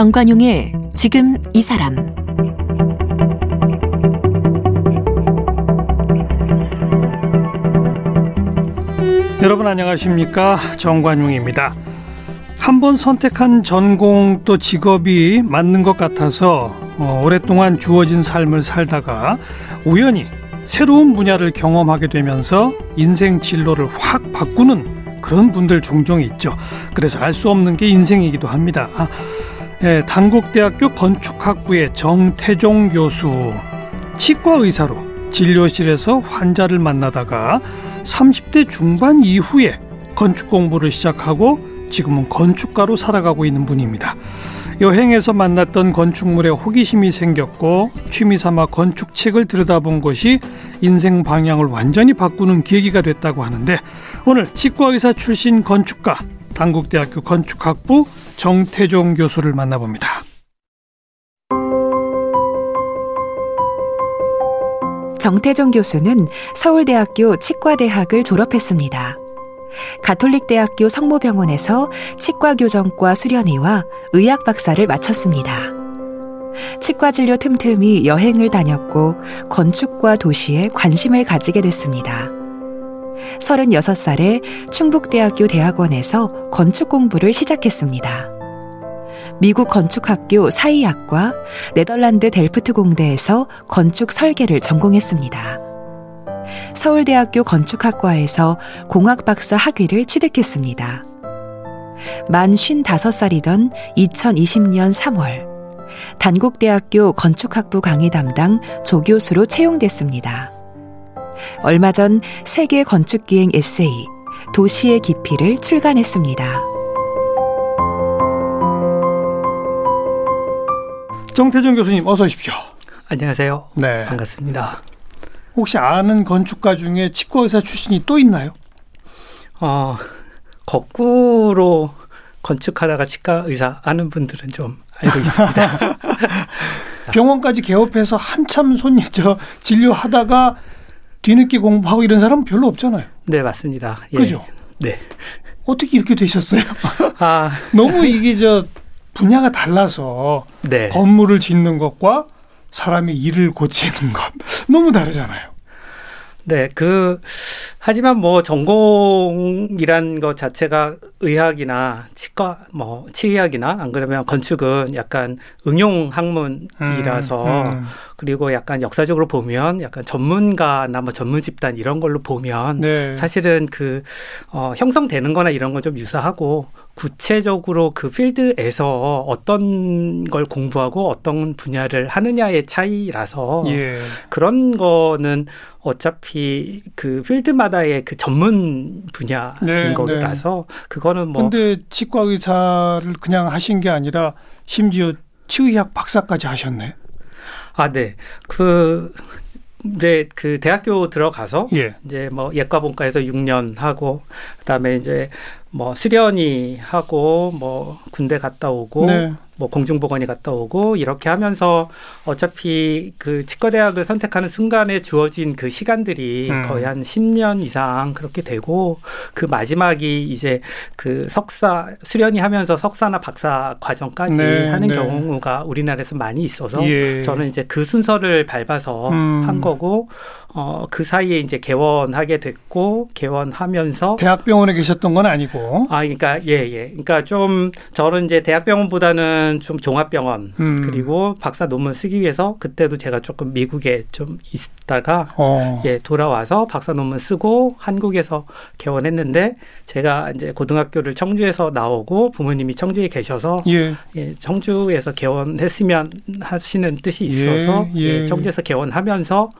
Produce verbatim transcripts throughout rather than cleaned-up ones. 정관용의 지금 이 사람. 여러분 안녕하십니까? 정관용입니다. 한번 선택한 전공 또 직업이 맞는 것 같아서 어, 오랫동안 주어진 삶을 살다가 우연히 새로운 분야를 경험하게 되면서 인생 진로를 확 바꾸는 그런 분들 종종 있죠. 그래서 알 수 없는 게 인생이기도 합니다. 아, 예, 단국대학교 건축학부의 정태종 교수, 치과의사로 진료실에서 환자를 만나다가 삼십 대 중반 이후에 건축 공부를 시작하고 지금은 건축가로 살아가고 있는 분입니다. 여행에서 만났던 건축물에 호기심이 생겼고 취미삼아 건축책을 들여다본 것이 인생 방향을 완전히 바꾸는 계기가 됐다고 하는데, 오늘 치과의사 출신 건축가, 단국대학교 건축학부 정태종 교수를 만나봅니다. 정태종 교수는 서울대학교 치과대학을 졸업했습니다. 가톨릭대학교 성모병원에서 치과교정과 수련의와 의학박사를 마쳤습니다. 치과진료 틈틈이 여행을 다녔고 건축과 도시에 관심을 가지게 됐습니다. 서른여섯 살에 충북대학교 대학원에서 건축 공부를 시작했습니다. 미국 건축학교 사이학과, 네덜란드 델프트 공대에서 건축 설계를 전공했습니다. 서울대학교 건축학과에서 공학박사 학위를 취득했습니다. 만 쉰다섯 살이던 이천이십 년 삼월, 단국대학교 건축학부 강의 담당 조교수로 채용됐습니다. 얼마 전 세계 건축기행 에세이, 도시의 깊이를 출간했습니다. 정태종 교수님, 어서 오십시오. 안녕하세요. 네. 반갑습니다. 혹시 아는 건축가 중에 치과의사 출신이 또 있나요? 어, 거꾸로 건축하다가 치과의사 아는 분들은 좀 알고 있습니다. 병원까지 개업해서 한참 손님 저 진료하다가 뒤늦게 공부하고 이런 사람은 별로 없잖아요. 네, 맞습니다. 예. 그죠? 네. 어떻게 이렇게 되셨어요? 아, 너무 이게 저 분야가 달라서. 네. 건물을 짓는 것과 사람이 일을 고치는 것 너무 다르잖아요. 네, 그 하지만 뭐 전공이란 것 자체가 의학이나 치과, 뭐 치의학이나 안 그러면 건축은 약간 응용 학문이라서 음, 음. 그리고 약간 역사적으로 보면 약간 전문가나 뭐 전문 집단 이런 걸로 보면 네. 사실은 그 어, 형성되는거나 이런 건 좀 유사하고. 구체적으로 그 필드에서 어떤 걸 공부하고 어떤 분야를 하느냐의 차이라서 예. 그런 거는 어차피 그 필드마다의 그 전문 분야인 네, 거라서 네. 그거는 뭐. 근데 치과 의사를 그냥 하신 게 아니라 심지어 치의학 박사까지 하셨네. 아, 네. 그. 이제 그 대학교 들어가서 예. 이제 뭐 예과 본과에서 육 년 하고 그다음에 이제 뭐 수련이 하고 뭐 군대 갔다 오고 네. 뭐 공중보건이 갔다 오고 이렇게 하면서 어차피 그 치과대학을 선택하는 순간에 주어진 그 시간들이 음. 거의 한 십 년 이상 그렇게 되고 그 마지막이 이제 그 석사 수련이 하면서 석사나 박사 과정까지 네, 하는 네. 경우가 우리나라에서 많이 있어서 예. 저는 이제 그 순서를 밟아서 음. 한 거고 어, 그 사이에 이제 개원하게 됐고 개원하면서 대학병원에 계셨던 건 아니고 아 그러니까 예예 예. 그러니까 좀 저는 이제 대학병원보다는 좀 종합병원 음. 그리고 박사 논문 쓰기 위해서 그때도 제가 조금 미국에 좀 있다가 어. 예, 돌아와서 박사 논문 쓰고 한국에서 개원했는데 제가 이제 고등학교를 청주에서 나오고 부모님이 청주에 계셔서 예. 예, 청주에서 개원했으면 하시는 뜻이 있어서 예, 예. 예, 청주에서 개원하면서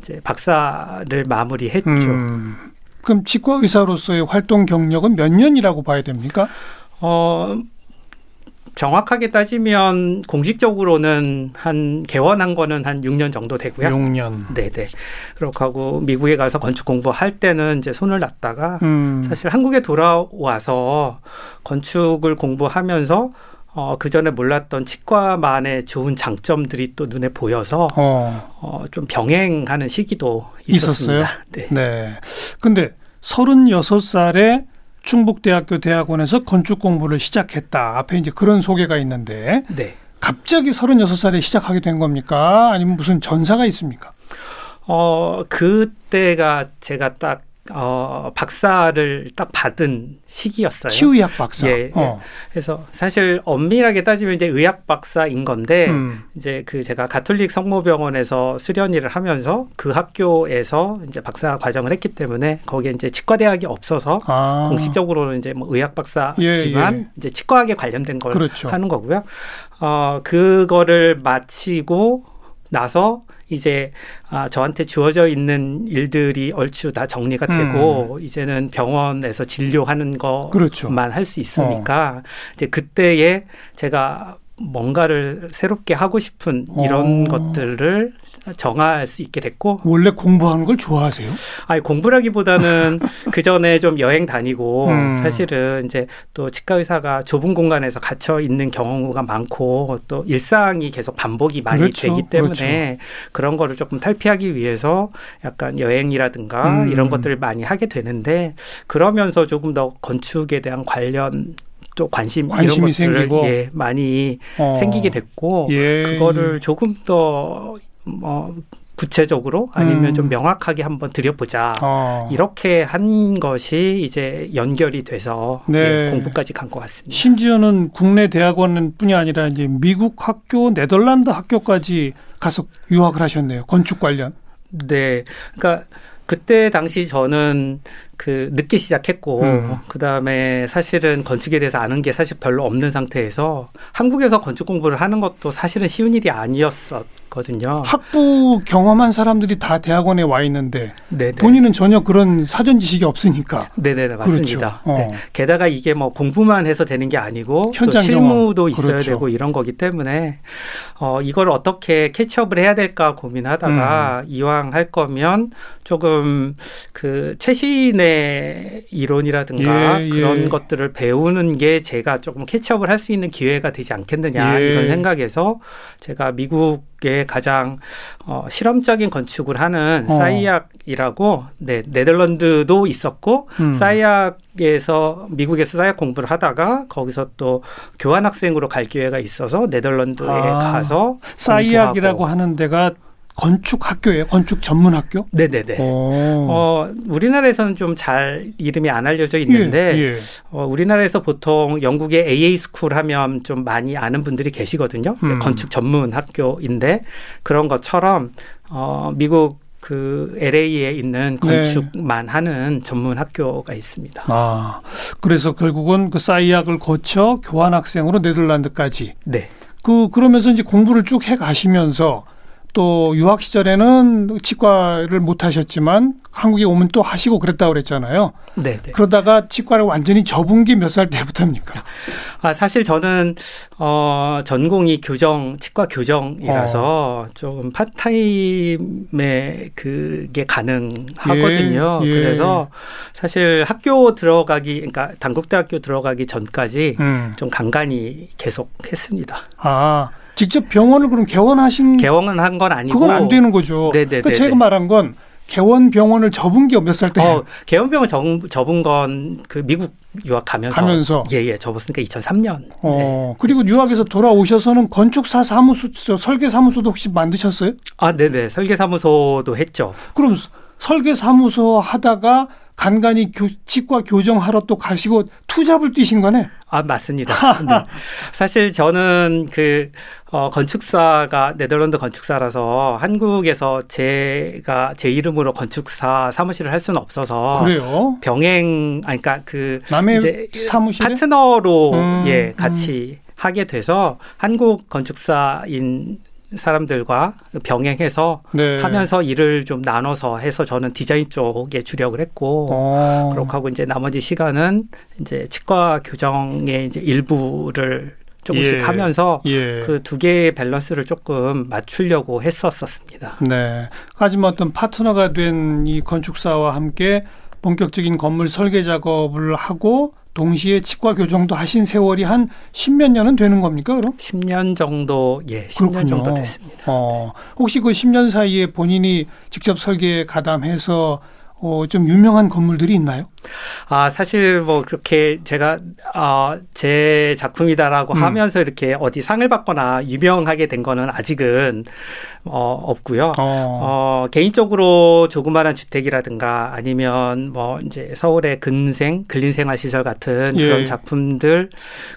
이제 박사를 마무리했죠. 음. 그럼 치과 의사로서의 활동 경력은 몇 년이라고 봐야 됩니까? 어. 정확하게 따지면 공식적으로는 한 개원한 거는 한 육 년 정도 되고요. 육 년. 네네. 그렇게 하고 미국에 가서 건축 공부할 때는 이제 손을 놨다가 음. 사실 한국에 돌아와서 건축을 공부하면서 어, 그전에 몰랐던 치과만의 좋은 장점들이 또 눈에 보여서 어. 어, 좀 병행하는 시기도 있었습니다. 있었어요? 네. 네. 근데 서른여섯 살에 충북대학교 대학원에서 건축 공부를 시작했다. 앞에 이제 그런 소개가 있는데 네. 갑자기 서른여섯 살에 시작하게 된 겁니까? 아니면 무슨 전사가 있습니까? 어, 그때가 제가 딱 어, 박사를 딱 받은 시기였어요. 치의학 박사. 예, 어. 예. 그래서 사실 엄밀하게 따지면 이제 의학 박사인 건데 음. 이제 그 제가 가톨릭 성모병원에서 수련 일을 하면서 그 학교에서 이제 박사 과정을 했기 때문에 거기에 이제 치과 대학이 없어서 아. 공식적으로는 이제 뭐 의학 박사지만 예, 예. 이제 치과학에 관련된 걸 그렇죠. 하는 거고요. 어, 그거를 마치고 나서 이제 아, 저한테 주어져 있는 일들이 얼추 다 정리가 되고 음. 이제는 병원에서 진료하는 것만 그렇죠. 할 수 있으니까 어. 이제 그때에 제가 뭔가를 새롭게 하고 싶은 이런 어. 것들을 정할 수 있게 됐고. 원래 공부하는 걸 좋아하세요? 아니, 공부라기보다는 그 전에 좀 여행 다니고 음. 사실은 이제 또 치과 의사가 좁은 공간에서 갇혀 있는 경우가 많고 또 일상이 계속 반복이 많이 그렇죠, 되기 때문에 그렇죠. 그런 거를 조금 탈피하기 위해서 약간 여행이라든가 음. 이런 것들을 많이 하게 되는데 그러면서 조금 더 건축에 대한 관련 또 관심 이런 것들을 예, 많이 어. 생기게 됐고 예. 그거를 조금 더 뭐 구체적으로 아니면 음. 좀 명확하게 한번 들여보자 어. 이렇게 한 것이 이제 연결이 돼서 네. 예, 공부까지 간 것 같습니다. 심지어는 국내 대학원뿐이 아니라 이제 미국 학교, 네덜란드 학교까지 가서 유학을 하셨네요. 건축 관련. 네, 그러니까 그때 당시 저는 그 늦게 시작했고 음. 그다음에 사실은 건축에 대해서 아는 게 사실 별로 없는 상태에서 한국에서 건축 공부를 하는 것도 사실은 쉬운 일이 아니었었거든요. 학부 경험한 사람들이 다 대학원에 와 있는데 네네. 본인은 전혀 그런 사전 지식이 없으니까. 네네 맞습니다. 그렇죠. 어. 네. 게다가 이게 뭐 공부만 해서 되는 게 아니고 현장 또 실무도 경험. 있어야 그렇죠. 되고 이런 거기 때문에 어, 이걸 어떻게 캐치업을 해야 될까 고민하다가 음. 이왕 할 거면 조금 그 최신의 이론이라든가 예, 예. 그런 것들을 배우는 게 제가 조금 캐치업을 할 수 있는 기회가 되지 않겠느냐 예. 이런 생각에서 제가 미국의 가장 어, 실험적인 건축을 하는 어. 싸이학이라고 네, 네덜란드도 있었고 음. 싸이학에서 미국에서 싸이학 공부를 하다가 거기서 또 교환학생으로 갈 기회가 있어서 네덜란드에 아, 가서 싸이학이라고 하는 데가 건축 학교예요? 건축 전문 학교? 네네네. 어, 우리나라에서는 좀 잘 이름이 안 알려져 있는데 예, 예. 어, 우리나라에서 보통 영국의 에이에이 스쿨 하면 좀 많이 아는 분들이 계시거든요. 음. 건축 전문 학교인데 그런 것처럼 어, 미국 그 엘에이에 있는 건축만 네. 하는 전문 학교가 있습니다. 아, 그래서 결국은 그 싸이학을 거쳐 교환학생으로 네덜란드까지. 네. 그 그러면서 이제 공부를 쭉 해 가시면서. 또 유학 시절에는 치과를 못 하셨지만 한국에 오면 또 하시고 그랬다고 그랬잖아요. 네. 그러다가 치과를 완전히 접은 게 몇 살 때부터입니까? 아, 사실 저는 어, 전공이 교정, 치과 교정이라서 어. 좀 파트타임에 그게 가능하거든요. 예, 예. 그래서 사실 학교 들어가기, 그러니까 단국대학교 들어가기 전까지 음. 좀 간간히 계속 했습니다. 아. 직접 병원을 그럼 개원하신? 개원은 한 건 아니고. 그건 안 되는 거죠. 네네네. 그러니까 제가 말한 건 개원 병원을 접은 게 몇 살 때? 어, 개원 병원 접은 건 그 미국 유학 가면서. 가면서. 예, 예. 접었으니까 이천삼 년. 어, 네. 그리고 유학에서 돌아오셔서는 건축사 사무소, 설계사무소도 혹시 만드셨어요? 아, 네네. 설계사무소도 했죠. 그럼 설계사무소 하다가 간간히 교, 치과 교정하러 또 가시고 투잡을 뛰신 거네? 아, 맞습니다. 네. 사실 저는 그, 어, 건축사가 네덜란드 건축사라서 한국에서 제가 제 이름으로 건축사 사무실을 할 수는 없어서. 그래요? 병행, 아니, 그러니까 그. 남의 이제 사무실에? 파트너로, 음, 예, 같이 음. 하게 돼서 한국 건축사인 사람들과 병행해서 네. 하면서 일을 좀 나눠서 해서 저는 디자인 쪽에 주력을 했고 어. 그렇게 하고 이제 나머지 시간은 이제 치과 교정의 이제 일부를 조금씩 예. 하면서 예. 그 두 개의 밸런스를 조금 맞추려고 했었었습니다. 네. 하지만 어떤 파트너가 된 이 건축사와 함께 본격적인 건물 설계 작업을 하고 동시에 치과 교정도 하신 세월이 한 십몇 년은 되는 겁니까, 그럼? 십 년 정도, 예, 십 년 정도 됐습니다. 어, 네. 혹시 그 십 년 사이에 본인이 직접 설계에 가담해서 어, 좀 유명한 건물들이 있나요? 아, 사실 뭐 그렇게 제가 어, 제 작품이다라고 음. 하면서 이렇게 어디 상을 받거나 유명하게 된 거는 아직은 어, 없고요. 어. 어, 개인적으로 조그마한 주택이라든가 아니면 뭐 이제 서울의 근생, 근린생활시설 같은 예. 그런 작품들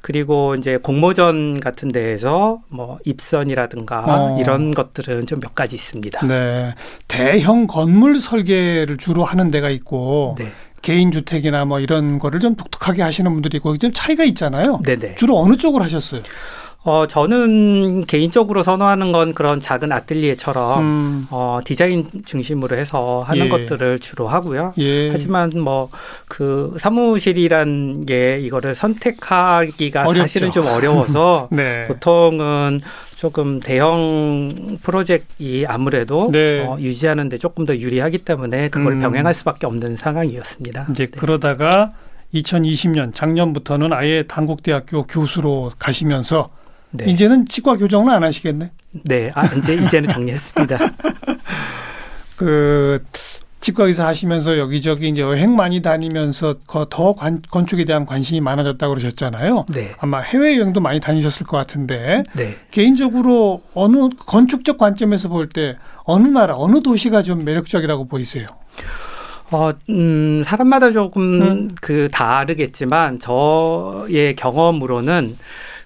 그리고 이제 공모전 같은 데에서 뭐 입선이라든가 어. 이런 것들은 좀 몇 가지 있습니다. 네, 대형 건물 설계를 주로 하는 데가 있고 네. 개인주택이나 뭐 이런 거를 좀 독특하게 하시는 분들이 있고 좀 차이가 있잖아요. 네네. 주로 어느 쪽을 하셨어요? 어, 저는 개인적으로 선호하는 건 그런 작은 아틀리에처럼 음. 어, 디자인 중심으로 해서 하는 예. 것들을 주로 하고요. 예. 하지만 뭐 그 사무실이란 게 이거를 선택하기가 어렵죠. 사실은 좀 어려워서 네. 보통은 조금 대형 프로젝트이 아무래도 네. 어, 유지하는 데 조금 더 유리하기 때문에 그걸 음. 병행할 수밖에 없는 상황이었습니다. 이제 네. 그러다가 이천이십 년 작년부터는 아예 단국대학교 교수로 가시면서 네. 이제는 치과 교정은 안 하시겠네. 네, 아, 이제 이제는 정리했습니다. 그 치과 의사 하시면서 여기저기 이제 여행 많이 다니면서 더 관, 건축에 대한 관심이 많아졌다고 그러셨잖아요. 네. 아마 해외 여행도 많이 다니셨을 것 같은데 네. 개인적으로 어느 건축적 관점에서 볼 때 어느 나라, 어느 도시가 좀 매력적이라고 보이세요? 어, 음, 사람마다 조금 음. 그 다르겠지만 저의 경험으로는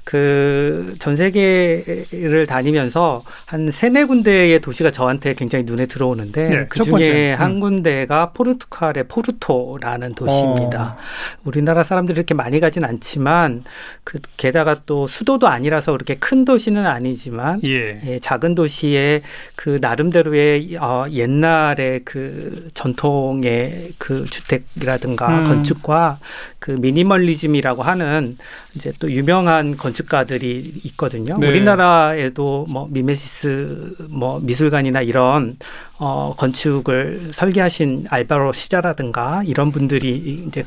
그 전 세계를 다니면서 한 세네 군데의 도시가 저한테 굉장히 눈에 들어오는데 네, 그중에 음. 한 군데가 포르투갈의 포르토라는 도시입니다. 어. 우리나라 사람들이 이렇게 많이 가진 않지만 그 게다가 또 수도도 아니라서 그렇게 큰 도시는 아니지만 예. 예, 작은 도시의 그 나름대로의 어, 옛날의 그 전통의 그 주택이라든가 음. 건축과 그 미니멀리즘이라고 하는 이제 또 유명한 건축 건축가들이 있거든요. 네. 우리나라에도 뭐 미메시스 뭐 미술관이나 이런 어, 건축을 설계하신 알바로 시자라든가 이런 분들이 이제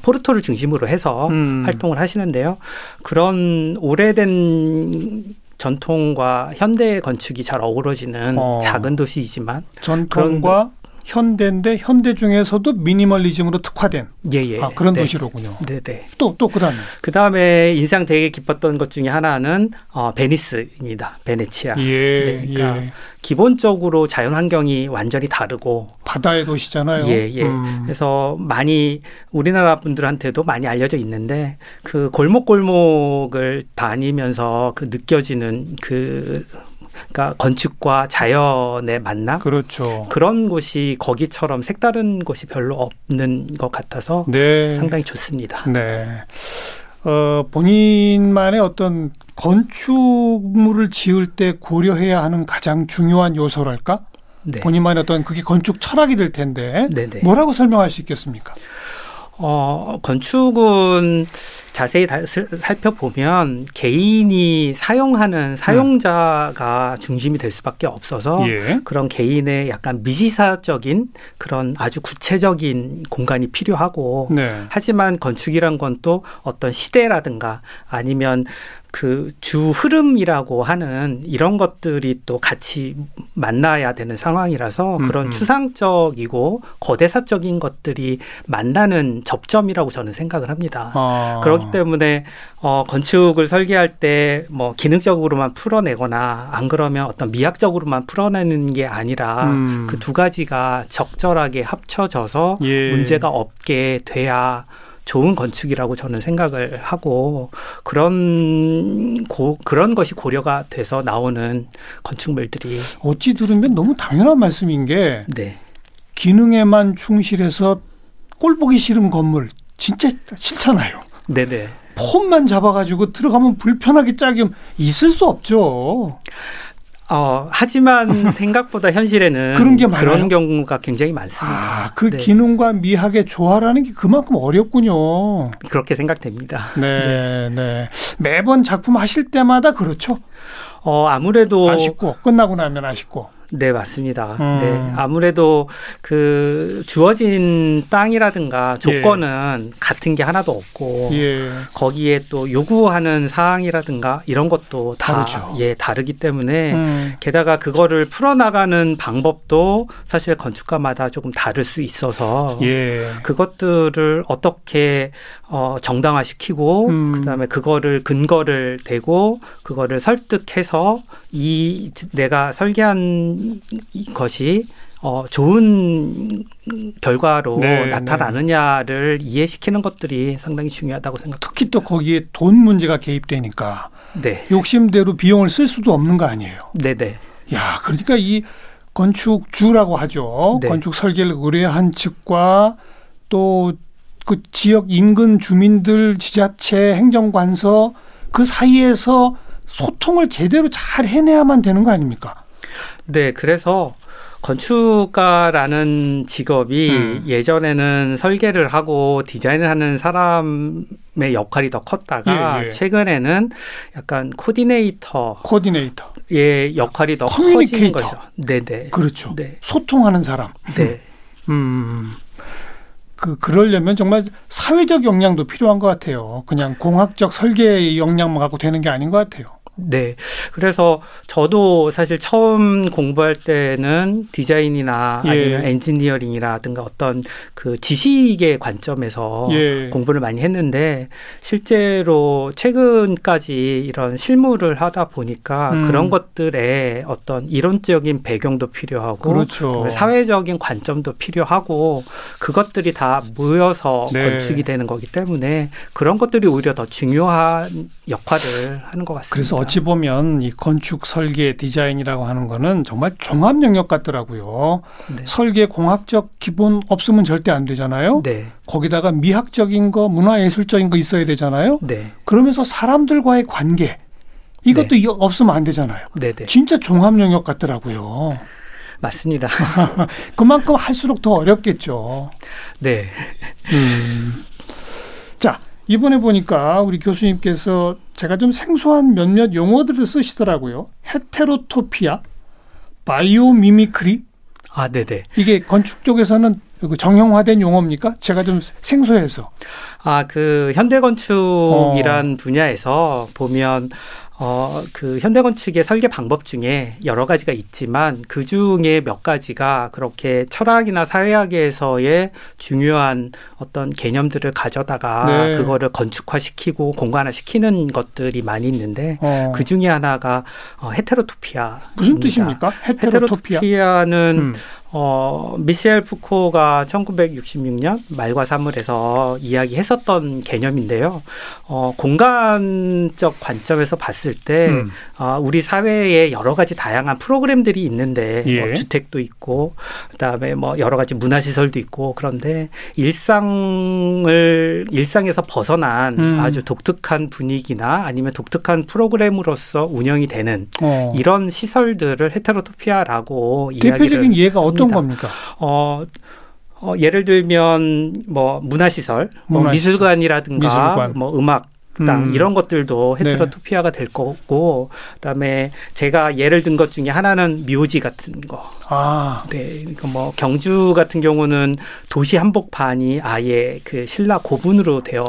포르토를 중심으로 해서 음. 활동을 하시는데요. 그런 오래된 전통과 현대 건축이 잘 어우러지는 어. 작은 도시이지만 전통과 현대인데 현대 중에서도 미니멀리즘으로 특화된 예, 예. 아, 그런 네. 도시로군요. 네, 네. 또, 또 그다음에 그다음에 인상 되게 깊었던 것 중에 하나는 어, 베니스입니다. 베네치아. 예, 네, 그러니까 예. 기본적으로 자연 환경이 완전히 다르고 바다의 도시잖아요. 예, 예. 음. 그래서 많이 우리나라 분들한테도 많이 알려져 있는데 그 골목골목을 다니면서 그 느껴지는 그 그러니까 건축과 자연의 만남 그렇죠. 그런 곳이 거기처럼 색다른 곳이 별로 없는 것 같아서 네. 상당히 좋습니다. 네, 어, 본인만의 어떤 건축물을 지을 때 고려해야 하는 가장 중요한 요소랄까? 네. 본인만의 어떤 그게 건축 철학이 될 텐데 네네. 뭐라고 설명할 수 있겠습니까? 어, 건축은 자세히 다, 살펴보면 개인이 사용하는 사용자가 음. 중심이 될 수밖에 없어서 예. 그런 개인의 약간 미시사적인 그런 아주 구체적인 공간이 필요하고 네. 하지만 건축이란 건 또 어떤 시대라든가 아니면 그 주 흐름이라고 하는 이런 것들이 또 같이 만나야 되는 상황이라서 그런 음음. 추상적이고 거대사적인 것들이 만나는 접점이라고 저는 생각을 합니다. 아. 그렇기 때문에 어, 건축을 설계할 때 뭐 기능적으로만 풀어내거나 안 그러면 어떤 미학적으로만 풀어내는 게 아니라 음. 그 두 가지가 적절하게 합쳐져서 예. 문제가 없게 돼야 좋은 건축이라고 저는 생각을 하고 그런 고, 그런 것이 고려가 돼서 나오는 건축물들이 어찌 들으면 너무 당연한 말씀인 게 네. 기능에만 충실해서 꼴 보기 싫은 건물 진짜 싫잖아요. 네네. 폼만 잡아가지고 들어가면 불편하게 짜기면 있을 수 없죠. 어, 하지만 생각보다 현실에는 그런 게 많아요? 그런 경우가 굉장히 많습니다. 아, 그 네. 기능과 미학의 조화라는 게 그만큼 어렵군요. 그렇게 생각됩니다. 네, 네. 네. 매번 작품 하실 때마다 그렇죠? 어, 아무래도 아쉽고 끝나고 나면 아쉽고. 네, 맞습니다. 음. 네, 아무래도 그 주어진 땅이라든가 조건은 예. 같은 게 하나도 없고 예. 거기에 또 요구하는 사항이라든가 이런 것도 다 다르죠. 예, 다르기 때문에 음. 게다가 그거를 풀어나가는 방법도 사실 건축가마다 조금 다를 수 있어서 예. 그것들을 어떻게 어, 정당화시키고 음. 그다음에 그거를 근거를 대고 그거를 설득해서 이 내가 설계한 것이 어, 좋은 결과로 네, 나타나느냐를 네. 이해시키는 것들이 상당히 중요하다고 생각합니다. 특히 또 거기에 돈 문제가 개입되니까 네. 욕심대로 비용을 쓸 수도 없는 거 아니에요. 네네. 야, 그러니까 이 건축주라고 하죠. 네. 건축 설계를 의뢰한 측과 또 그 지역 인근 주민들, 지자체, 행정관서 그 사이에서 소통을 제대로 잘 해내야만 되는 거 아닙니까? 네, 그래서 건축가라는 직업이 음. 예전에는 설계를 하고 디자인을 하는 사람의 역할이 더 컸다가 예, 예. 최근에는 약간 코디네이터, 코디네이터, 예, 역할이 더 커지는 거죠. 네, 네, 그렇죠. 네. 소통하는 사람. 네, 음, 그 그러려면 정말 사회적 역량도 필요한 것 같아요. 그냥 공학적 설계의 역량만 갖고 되는 게 아닌 것 같아요. 네. 그래서 저도 사실 처음 공부할 때는 디자인이나 예. 아니면 엔지니어링이라든가 어떤 그 지식의 관점에서 예. 공부를 많이 했는데 실제로 최근까지 이런 실무를 하다 보니까 음. 그런 것들에 어떤 이론적인 배경도 필요하고 그렇죠. 사회적인 관점도 필요하고 그것들이 다 모여서 네. 건축이 되는 거기 때문에 그런 것들이 오히려 더 중요한 역할을 하는 것 같습니다. 그래서 어찌 보면 이 건축 설계 디자인이라고 하는 거는 정말 종합 영역 같더라고요. 네. 설계 공학적 기본 없으면 절대 안 되잖아요. 네. 거기다가 미학적인 거, 문화예술적인 거 있어야 되잖아요. 네. 그러면서 사람들과의 관계 이것도 네. 없으면 안 되잖아요. 네, 네. 진짜 종합 영역 같더라고요. 맞습니다. 그만큼 할수록 더 어렵겠죠. 네. 음. 자. 이번에 보니까 우리 교수님께서 제가 좀 생소한 몇몇 용어들을 쓰시더라고요. 헤테로토피아, 바이오미미크리. 아, 네네. 이게 건축 쪽에서는 정형화된 용어입니까? 제가 좀 생소해서. 아, 그 현대건축이란 어. 분야에서 보면 어, 그 현대건축의 설계 방법 중에 여러 가지가 있지만 그 중에 몇 가지가 그렇게 철학이나 사회학에서의 중요한 어떤 개념들을 가져다가 네. 그거를 건축화시키고 공간화시키는 것들이 많이 있는데 어. 그 중에 하나가 어, 헤테로토피아. 무슨 뜻입니까? 헤테로토피아? 헤테로토피아는 음. 어, 미셸 푸코가 천구백육십육 년 말과 사물에서 이야기했었던 개념인데요. 어, 공간적 관점에서 봤을 때 음. 어, 우리 사회에 여러 가지 다양한 프로그램들이 있는데 예. 뭐 주택도 있고 그다음에 뭐 여러 가지 문화시설도 있고 그런데 일상을 일상에서 벗어난 음. 아주 독특한 분위기나 아니면 독특한 프로그램으로서 운영이 되는 어. 이런 시설들을 헤테로토피아라고 이야기를 대표적인 예가 어떤 합니다. 겁니까? 어, 어, 예를 들면 뭐 문화시설, 뭐 문화시설. 미술관이라든가 미술관. 뭐 음악 음. 이런 것들도 헤테로토피아가 네. 될 거고 그다음에 제가 예를 든 것 중에 하나는 묘지 같은 거. 아. 네. 그러니까 뭐 경주 같은 경우는 도시 한복판이 아예 그 신라 고분으로 되어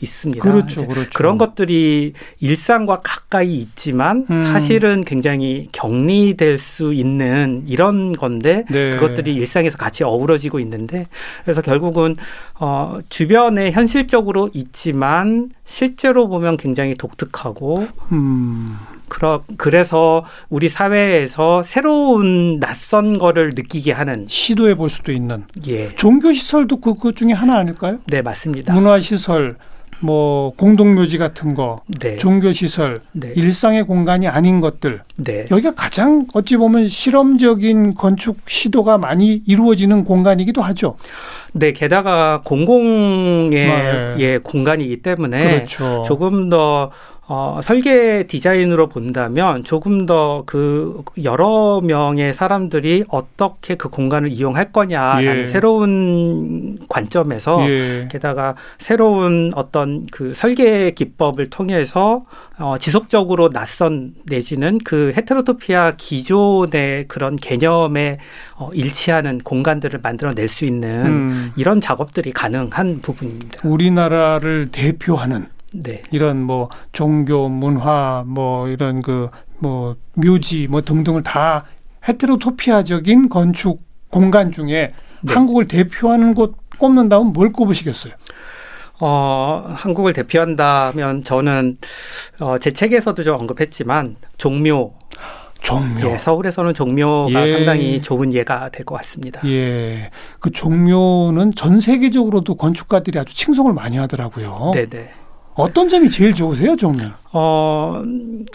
있습니다. 그렇죠. 그렇죠. 그런 것들이 일상과 가까이 있지만 음. 사실은 굉장히 격리될 수 있는 이런 건데 네. 그것들이 일상에서 같이 어우러지고 있는데 그래서 결국은 어, 주변에 현실적으로 있지만 실제로 보면 굉장히 독특하고 음. 그러, 그래서 우리 사회에서 새로운 낯선 거를 느끼게 하는 시도해 볼 수도 있는 예. 종교시설도 그, 그 중에 하나 아닐까요? 네, 맞습니다. 문화시설 뭐 공동묘지 같은 거, 네. 종교시설, 네. 일상의 공간이 아닌 것들. 네. 여기가 가장 어찌 보면 실험적인 건축 시도가 많이 이루어지는 공간이기도 하죠. 네. 게다가 공공의 네. 예, 공간이기 때문에 그렇죠. 조금 더 어, 설계 디자인으로 본다면 조금 더 그 여러 명의 사람들이 어떻게 그 공간을 이용할 거냐라는 예. 새로운 관점에서 예. 게다가 새로운 어떤 그 설계 기법을 통해서 어, 지속적으로 낯선 내지는 그 헤테로토피아 기존의 그런 개념에 어, 일치하는 공간들을 만들어낼 수 있는 음. 이런 작업들이 가능한 부분입니다. 우리나라를 대표하는 네. 이런 뭐 종교, 문화, 뭐 이런 그 뭐 묘지 뭐 등등을 다 헤테로토피아적인 건축 공간 중에 네. 한국을 대표하는 곳 꼽는다면 뭘 꼽으시겠어요? 어, 한국을 대표한다면 저는 어, 제 책에서도 좀 언급했지만 종묘. 종묘. 예, 서울에서는 종묘가 예. 상당히 좋은 예가 될 것 같습니다. 예, 그 종묘는 전 세계적으로도 건축가들이 아주 칭송을 많이 하더라고요. 네네. 어떤 점이 제일 좋으세요, 종묘? 어,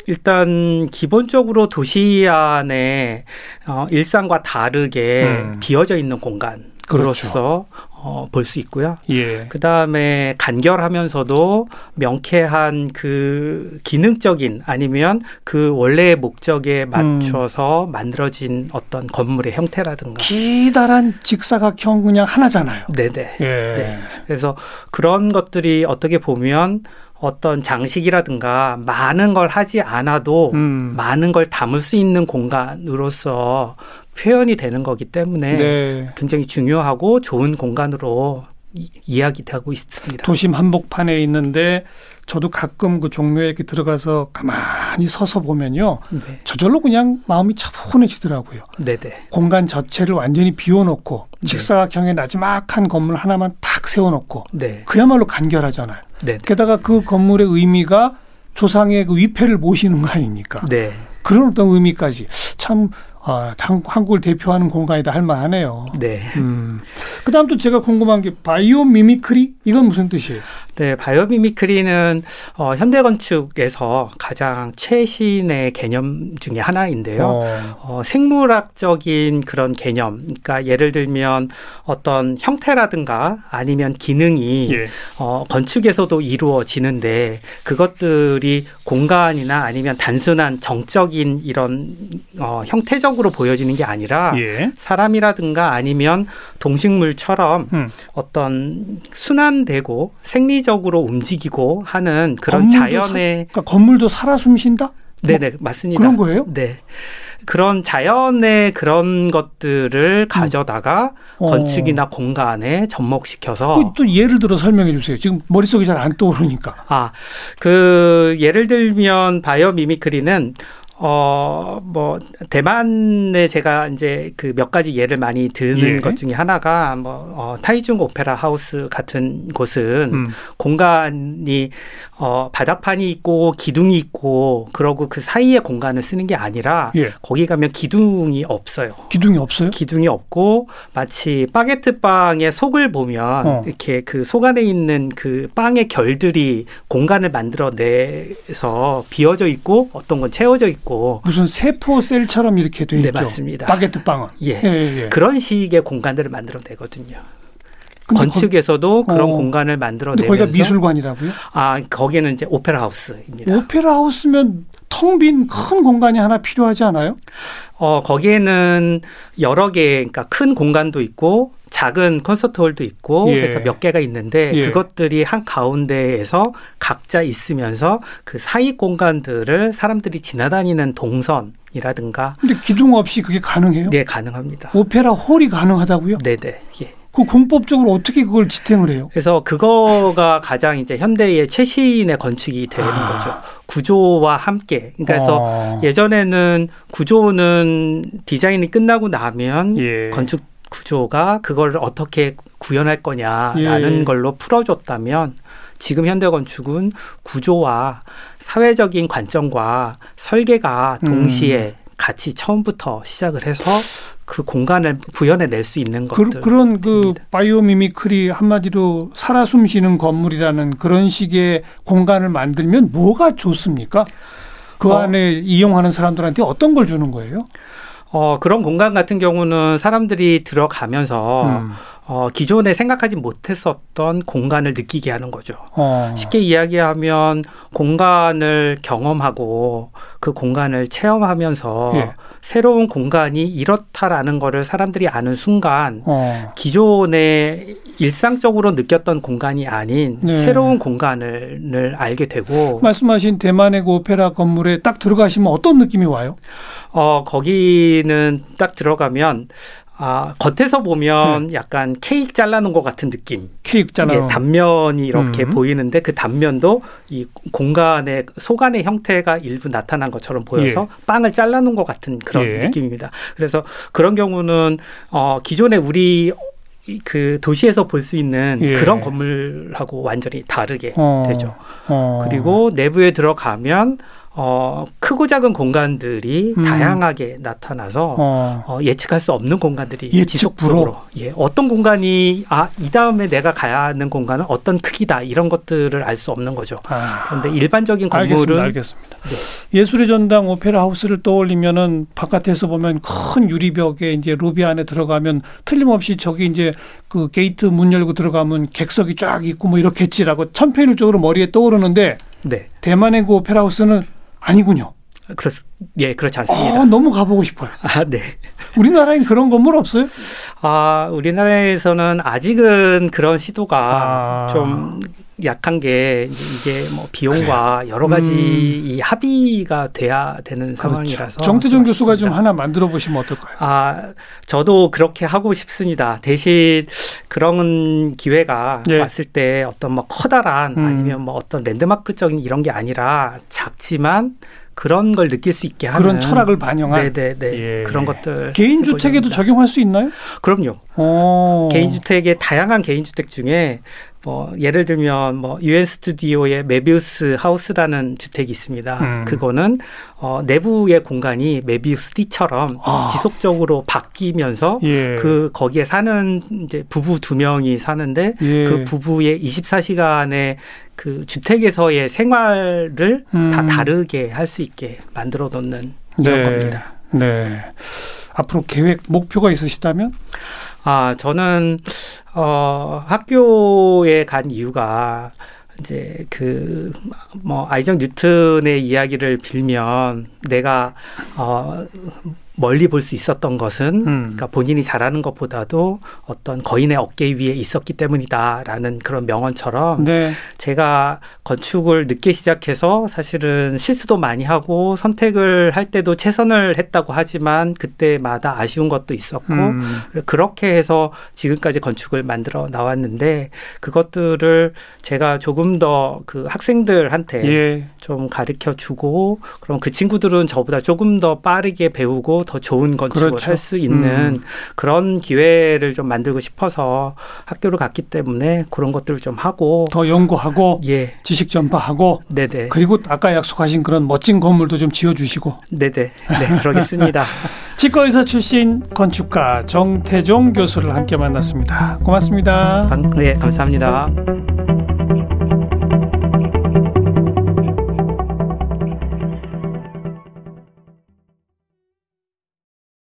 일단 기본적으로 도시 안에 어, 일상과 다르게 음. 비어져 있는 공간으로서 그렇죠. 어, 볼 수 있고요. 예. 그 다음에 간결하면서도 명쾌한 그 기능적인 아니면 그 원래의 목적에 맞춰서 음. 만들어진 어떤 건물의 형태라든가. 기다란 직사각형 그냥 하나잖아요. 네네. 예. 네. 그래서 그런 것들이 어떻게 보면 어떤 장식이라든가 많은 걸 하지 않아도 음. 많은 걸 담을 수 있는 공간으로서 표현이 되는 거기 때문에 네. 굉장히 중요하고 좋은 공간으로 이, 이야기하고 있습니다. 도심 한복판에 있는데 저도 가끔 그 종묘에 이렇게 들어가서 가만히 서서 보면요. 네. 저절로 그냥 마음이 차분해지더라고요. 네네. 공간 자체를 완전히 비워놓고 네. 직사각형의 나지막한 건물 하나만 탁 세워놓고 네. 그야말로 간결하잖아요. 네네. 게다가 그 건물의 의미가 조상의 그 위패를 모시는 거 아닙니까? 네. 그런 어떤 의미까지 참 아, 한국을 대표하는 공간이다 할 만하네요. 네. 음. 그다음 또 제가 궁금한 게 바이오미미크리? 이건 무슨 뜻이에요? 네. 바이오미미크리는 어, 현대건축에서 가장 최신의 개념 중에 하나인데요. 어. 어, 생물학적인 그런 개념. 그러니까 예를 들면 어떤 형태라든가 아니면 기능이 예. 어, 건축에서도 이루어지는데 그것들이 공간이나 아니면 단순한 정적인 이런 어, 형태적 으로 보여지는 게 아니라 예. 사람이라든가 아니면 동식물처럼 음. 어떤 순환되고 생리적으로 움직이고 하는 그런 자연의 사, 그러니까 건물도 살아 숨쉰다? 네네 맞습니다. 그런 거예요? 네. 그런 자연의 그런 것들을 가져다가 음. 건축이나 공간에 접목시켜서 또 예를 들어 설명해 주세요. 지금 머릿속이 잘 안 떠오르니까. 아, 그 예를 들면 바이오미미크리는 어, 뭐, 대만에 제가 이제 그 몇 가지 예를 많이 드는 예. 것 중에 하나가 뭐, 어, 타이중 오페라 하우스 같은 곳은 음. 공간이 어, 바닥판이 있고 기둥이 있고 그러고 그 사이에 공간을 쓰는 게 아니라 예. 거기 가면 기둥이 없어요. 기둥이 없어요? 기둥이 없고 마치 바게트 빵의 속을 보면 어. 이렇게 그 속 안에 있는 그 빵의 결들이 공간을 만들어내서 비어져 있고 어떤 건 채워져 있고 무슨 세포셀처럼 이렇게 돼 있죠. 네, 맞습니다. 바게트 빵은. 예. 예, 예. 그런 식의 공간들을 만들어내거든요. 건축에서도 거, 그런 어. 공간을 만들어내면서. 거기가 미술관이라고요? 아, 거기는 이제 오페라 하우스입니다. 오페라 하우스면 텅 빈 큰 공간이 하나 필요하지 않아요? 어, 거기에는 여러 개, 그러니까 큰 공간도 있고 작은 콘서트홀도 있고 그래서 예. 몇 개가 있는데 예. 그것들이 한가운데에서 각자 있으면서 그 사이 공간들을 사람들이 지나다니는 동선이라든가. 근데 기둥 없이 그게 가능해요? 네, 가능합니다. 오페라 홀이 가능하다고요? 네네. 예. 그 공법적으로 어떻게 그걸 지탱을 해요? 그래서 그거가 가장 이제 현대의 최신의 건축이 되는 아. 거죠. 구조와 함께. 그래서 어. 예전에는 구조는 디자인이 끝나고 나면 예. 건축 구조가 그걸 어떻게 구현할 거냐라는 예. 걸로 풀어줬다면 지금 현대 건축은 구조와 사회적인 관점과 설계가 동시에 음. 같이 처음부터 시작을 해서 그 공간을 구현해낼 수 있는 것들. 그, 그런 그 바이오미미크리 한마디로 살아 숨쉬는 건물이라는 그런 식의 공간을 만들면 뭐가 좋습니까? 그 어. 안에 이용하는 사람들한테 어떤 걸 주는 거예요? 어, 그런 공간 같은 경우는 사람들이 들어가면서 음. 어, 기존에 생각하지 못했었던 공간을 느끼게 하는 거죠. 어. 쉽게 이야기하면 공간을 경험하고 그 공간을 체험하면서 예. 새로운 공간이 이렇다라는 거를 사람들이 아는 순간 어. 기존에 일상적으로 느꼈던 공간이 아닌 네. 새로운 공간을 알게 되고. 말씀하신 대만의 그 오페라 건물에 딱 들어가시면 어떤 느낌이 와요? 어, 거기는 딱 들어가면 아, 겉에서 보면 음. 약간 케이크 잘라놓은 것 같은 느낌. 케이크 잘라놓은. 단면이 이렇게 음. 보이는데 그 단면도 이 공간의 소간의 형태가 일부 나타난 것처럼 보여서 예. 빵을 잘라놓은 것 같은 그런 예. 느낌입니다. 그래서 그런 경우는 어, 기존에 우리 그 도시에서 볼 수 있는 예. 그런 건물하고 완전히 다르게 어. 되죠. 어. 그리고 내부에 들어가면 어, 크고 작은 공간들이 음. 다양하게 나타나서 어. 어, 예측할 수 없는 공간들이 예측 지속적으로 예, 어떤 공간이 아, 이 다음에 내가 가야 하는 공간은 어떤 크기다 이런 것들을 알 수 없는 거죠. 아. 그런데 일반적인 건물은 알겠습니다. 알겠습니다. 네. 예술의 전당 오페라 하우스를 떠올리면은 바깥에서 보면 큰 유리벽에 이제 로비 안에 들어가면 틀림없이 저기 이제 그 게이트 문 열고 들어가면 객석이 쫙 있고 뭐 이렇겠지라고 천편일적으로 머리에 떠오르는데 네. 대만의 그 오페라 하우스는 아니군요. 그렇, 예, 그렇지 않습니다. 어, 너무 가보고 싶어요. 아, 네. 우리나라엔 그런 건물 없어요? 아, 우리나라에서는 아직은 그런 시도가 아. 좀 약한 게 이게 뭐 비용과 그래요. 여러 가지 음. 이 합의가 돼야 되는 그렇죠. 상황이라서. 정태종 교수가 좀 하나 만들어 보시면 어떨까요? 아, 저도 그렇게 하고 싶습니다. 대신 그런 기회가 예. 왔을 때 어떤 뭐 커다란 음. 아니면 뭐 어떤 랜드마크적인 이런 게 아니라 작지만 그런 걸 느낄 수 있게 하는. 그런 철학을 반영한. 네네네. 예. 그런 것들. 개인주택에도 적용할 수 있나요? 그럼요. 오. 개인주택의 다양한 개인주택 중에 뭐 예를 들면 뭐 유엔 스튜디오의 메비우스 하우스라는 주택이 있습니다. 음. 그거는 어, 내부의 공간이 메비우스 띠처럼 아. 지속적으로 바뀌면서 예. 그 거기에 사는 이제 부부 두 명이 사는데 예. 그 부부의 이십사 시간의 그 주택에서의 생활을 음. 다 다르게 할 수 있게 만들어 놓는 네. 이런 겁니다. 네. 앞으로 계획, 목표가 있으시다면? 아, 저는 어, 학교에 간 이유가 이제 그 뭐 아이작 뉴턴의 이야기를 빌면 내가 어, 멀리 볼 수 있었던 것은 음. 그러니까 본인이 잘하는 것보다도 어떤 거인의 어깨 위에 있었기 때문이다라는 그런 명언처럼 네. 제가 건축을 늦게 시작해서 사실은 실수도 많이 하고 선택을 할 때도 최선을 했다고 하지만 그때마다 아쉬운 것도 있었고 음. 그렇게 해서 지금까지 건축을 만들어 나왔는데 그것들을 제가 조금 더 그 학생들한테 예. 좀 가르쳐 주고 그럼 그 친구들은 저보다 조금 더 빠르게 배우고 더 좋은 건축을 그렇죠. 할 수 있는 음. 그런 기회를 좀 만들고 싶어서 학교를 갔기 때문에 그런 것들을 좀 하고 더 연구하고 예. 지식 전파하고 네네. 그리고 아까 약속하신 그런 멋진 건물도 좀 지어주시고 네네. 네, 그러겠습니다. 치과의사 출신 건축가 정태종 교수를 함께 만났습니다. 고맙습니다. 방, 네, 감사합니다.